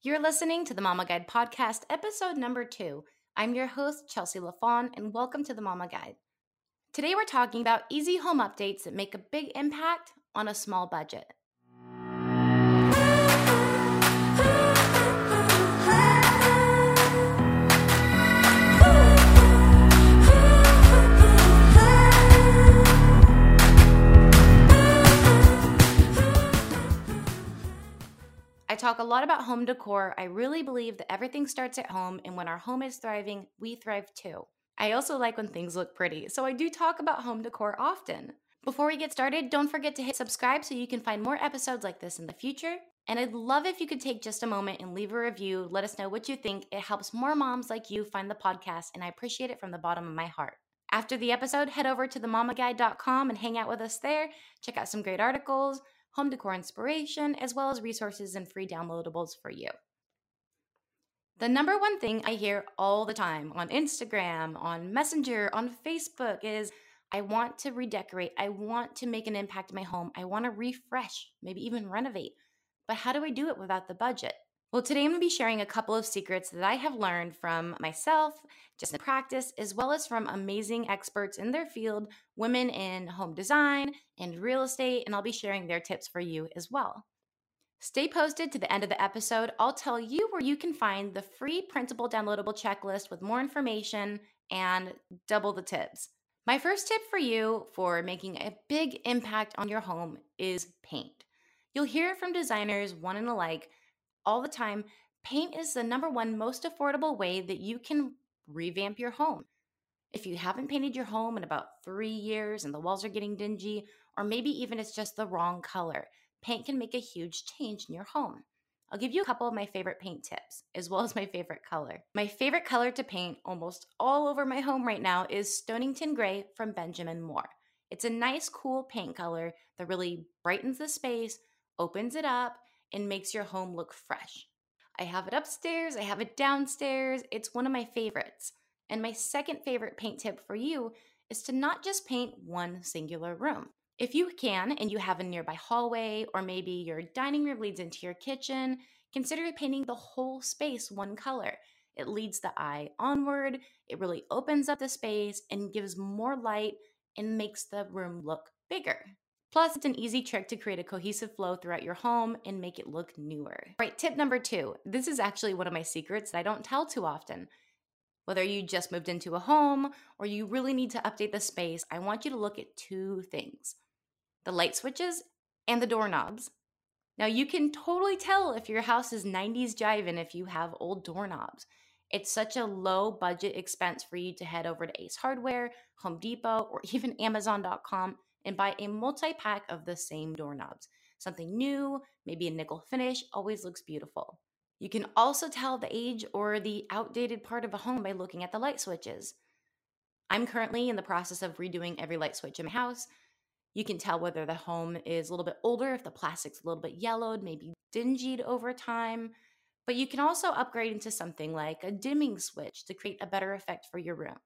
You're listening to The Mama Guide Podcast, episode number 2. I'm your host, Chelsea LaFon, and welcome to The Mama Guide. Today we're talking about easy home updates that make a big impact on a small budget. I talk a lot about home decor. I really believe that everything starts at home, and when our home is thriving, we thrive too. I also like when things look pretty, so I do talk about home decor often. Before we get started, don't forget to hit subscribe so you can find more episodes like this in the future. And I'd love if you could take just a moment and leave a review. Let us know what you think. It helps more moms like you find the podcast, and I appreciate it from the bottom of my heart. After the episode, head over to themamaguide.com and hang out with us there. Check out some great articles, home decor inspiration, as well as resources and free downloadables for you. The number one thing I hear all the time on Instagram, on Messenger, on Facebook is, I want to redecorate. I want to make an impact in my home. I want to refresh, maybe even renovate. But how do I do it without the budget? Well, today I'm going to be sharing a couple of secrets that I have learned from myself, just in practice, as well as from amazing experts in their field, women in home design and real estate, and I'll be sharing their tips for you as well. Stay posted to the end of the episode. I'll tell you where you can find the free printable downloadable checklist with more information and double the tips. My first tip for you for making a big impact on your home is paint. You'll hear it from designers one and alike all the time. Paint is the number one most affordable way that you can revamp your home. If you haven't painted your home in about 3 years and the walls are getting dingy, or maybe even it's just the wrong color, paint can make a huge change in your home. I'll give you a couple of my favorite paint tips, as well as my favorite color. My favorite color to paint almost all over my home right now is Stonington Gray from Benjamin Moore. It's a nice, cool paint color that really brightens the space, opens it up, and makes your home look fresh. I have it upstairs, I have it downstairs. It's one of my favorites. And my second favorite paint tip for you is to not just paint one singular room. If you can, and you have a nearby hallway, or maybe your dining room leads into your kitchen, consider painting the whole space one color. It leads the eye onward, it really opens up the space and gives more light and makes the room look bigger. Plus, it's an easy trick to create a cohesive flow throughout your home and make it look newer. All right, tip number 2. This is actually one of my secrets that I don't tell too often. Whether you just moved into a home or you really need to update the space, I want you to look at 2 things: the light switches and the doorknobs. Now, you can totally tell if your house is 90s jiving if you have old doorknobs. It's such a low budget expense for you to head over to Ace Hardware, Home Depot, or even Amazon.com and buy a multi-pack of the same doorknobs. Something new, maybe a nickel finish, always looks beautiful. You can also tell the age or the outdated part of a home by looking at the light switches. I'm currently in the process of redoing every light switch in my house. You can tell whether the home is a little bit older, if the plastic's a little bit yellowed, maybe dingied over time. But you can also upgrade into something like a dimming switch to create a better effect for your room.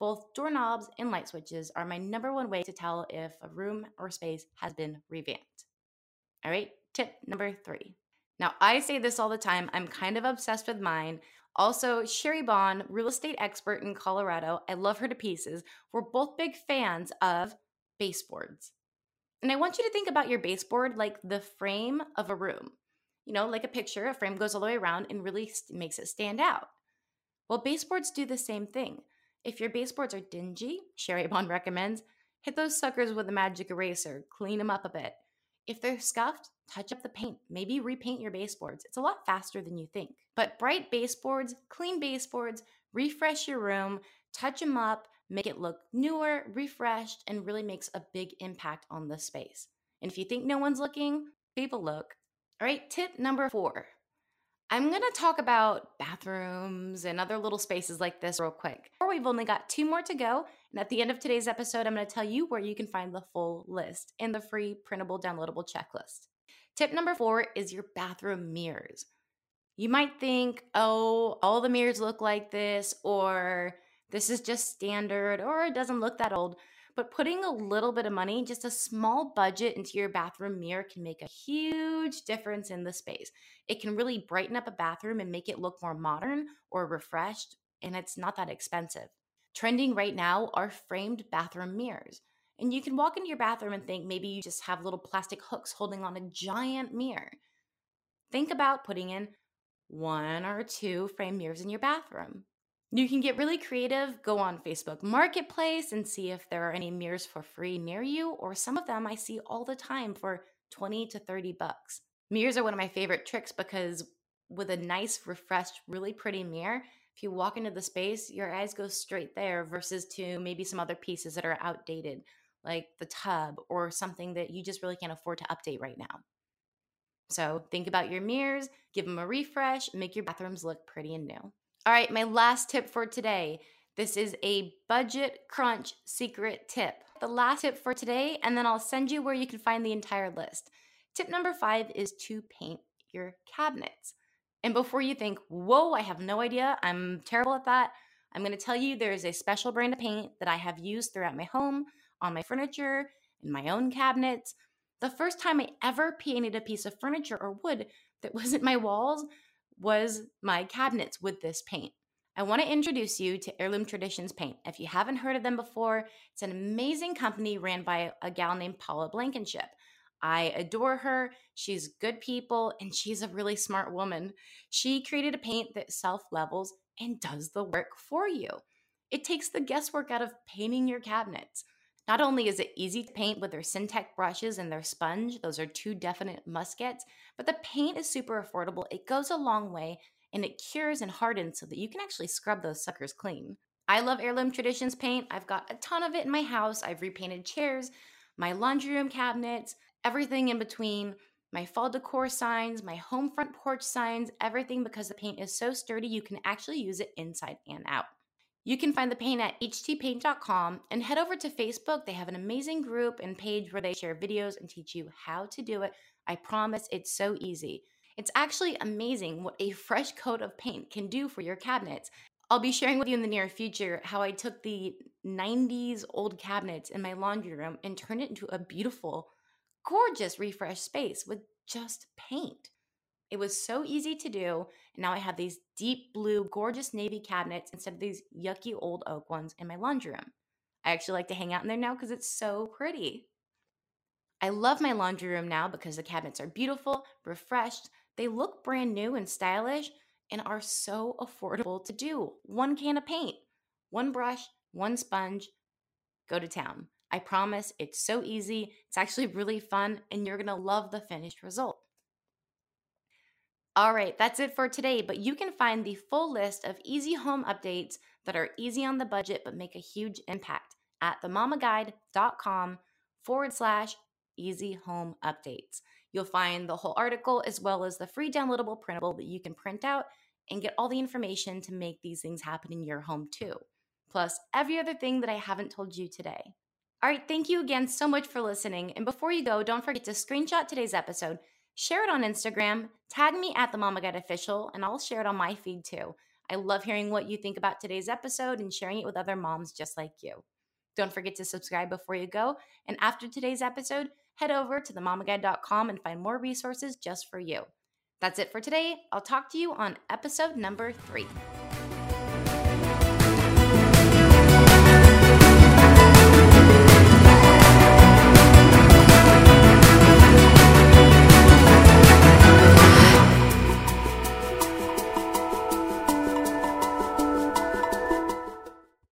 Both doorknobs and light switches are my number one way to tell if a room or space has been revamped. All right, tip number 3. Now, I say this all the time. I'm kind of obsessed with mine. Also, Sherry Bond, real estate expert in Colorado, I love her to pieces. We're both big fans of baseboards. And I want you to think about your baseboard like the frame of a room. You know, like a picture, a frame goes all the way around and really makes it stand out. Well, baseboards do the same thing. If your baseboards are dingy, Sherry Bond recommends, hit those suckers with a magic eraser, clean them up a bit. If they're scuffed, touch up the paint, maybe repaint your baseboards. It's a lot faster than you think. But bright baseboards, clean baseboards, refresh your room, touch them up, make it look newer, refreshed, and really makes a big impact on the space. And if you think no one's looking, people look. All right, tip number 4. I'm going to talk about bathrooms and other little spaces like this real quick. We've only got 2 more to go, and at the end of today's episode, I'm going to tell you where you can find the full list and the free printable downloadable checklist. Tip number 4 is your bathroom mirrors. You might think, oh, all the mirrors look like this, or this is just standard, or it doesn't look that old, but putting a little bit of money, just a small budget into your bathroom mirror can make a huge difference in the space. It can really brighten up a bathroom and make it look more modern or refreshed, and it's not that expensive. Trending right now are framed bathroom mirrors. And you can walk into your bathroom and think maybe you just have little plastic hooks holding on a giant mirror. Think about putting in 1 or 2 framed mirrors in your bathroom. You can get really creative, go on Facebook Marketplace and see if there are any mirrors for free near you, or some of them I see all the time for 20 to 30 bucks. Mirrors are one of my favorite tricks because with a nice, refreshed, really pretty mirror, if you walk into the space, your eyes go straight there versus to maybe some other pieces that are outdated, like the tub or something that you just really can't afford to update right now. So think about your mirrors, give them a refresh, make your bathrooms look pretty and new. All right, my last tip for today. This is a budget crunch secret tip. The last tip for today, and then I'll send you where you can find the entire list. Tip number 5 is to paint your cabinets. And before you think, whoa, I have no idea, I'm terrible at that, I'm gonna tell you there is a special brand of paint that I have used throughout my home, on my furniture, in my own cabinets. The first time I ever painted a piece of furniture or wood that wasn't my walls was my cabinets with this paint. I want to introduce you to Heirloom Traditions Paint. If you haven't heard of them before, it's an amazing company ran by a gal named Paula Blankenship. I adore her. She's good people and she's a really smart woman. She created a paint that self-levels and does the work for you. It takes the guesswork out of painting your cabinets. Not only is it easy to paint with their Syntec brushes and their sponge, those are two definite must-gets, but the paint is super affordable. It goes a long way and it cures and hardens so that you can actually scrub those suckers clean. I love Heirloom Traditions paint. I've got a ton of it in my house. I've repainted chairs, my laundry room cabinets, everything in between, my fall decor signs, my home front porch signs, everything, because the paint is so sturdy you can actually use it inside and out. You can find the paint at htpaint.com and head over to Facebook. They have an amazing group and page where they share videos and teach you how to do it. I promise it's so easy. It's actually amazing what a fresh coat of paint can do for your cabinets. I'll be sharing with you in the near future how I took the 90s old cabinets in my laundry room and turned it into a beautiful, gorgeous refreshed space with just paint. It was so easy to do, and now I have these deep blue, gorgeous navy cabinets instead of these yucky old oak ones in my laundry room. I actually like to hang out in there now because it's so pretty. I love my laundry room now because the cabinets are beautiful, refreshed, they look brand new and stylish, and are so affordable to do. 1 can of paint, 1 brush, 1 sponge, go to town. I promise it's so easy, it's actually really fun, and you're gonna love the finished result. All right, that's it for today, but you can find the full list of easy home updates that are easy on the budget but make a huge impact at themamaguide.com/easy-home-updates. You'll find the whole article as well as the free downloadable printable that you can print out and get all the information to make these things happen in your home too, plus every other thing that I haven't told you today. All right, thank you again so much for listening. And before you go, don't forget to screenshot today's episode, share it on Instagram, tag me at The Mama Guide Official, and I'll share it on my feed too. I love hearing what you think about today's episode and sharing it with other moms just like you. Don't forget to subscribe before you go. And after today's episode, head over to themamaguide.com and find more resources just for you. That's it for today. I'll talk to you on episode number 3.